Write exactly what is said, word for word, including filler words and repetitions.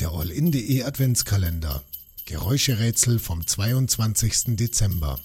Der All-in.de Adventskalender. Geräuscherätsel vom zweiundzwanzigsten Dezember.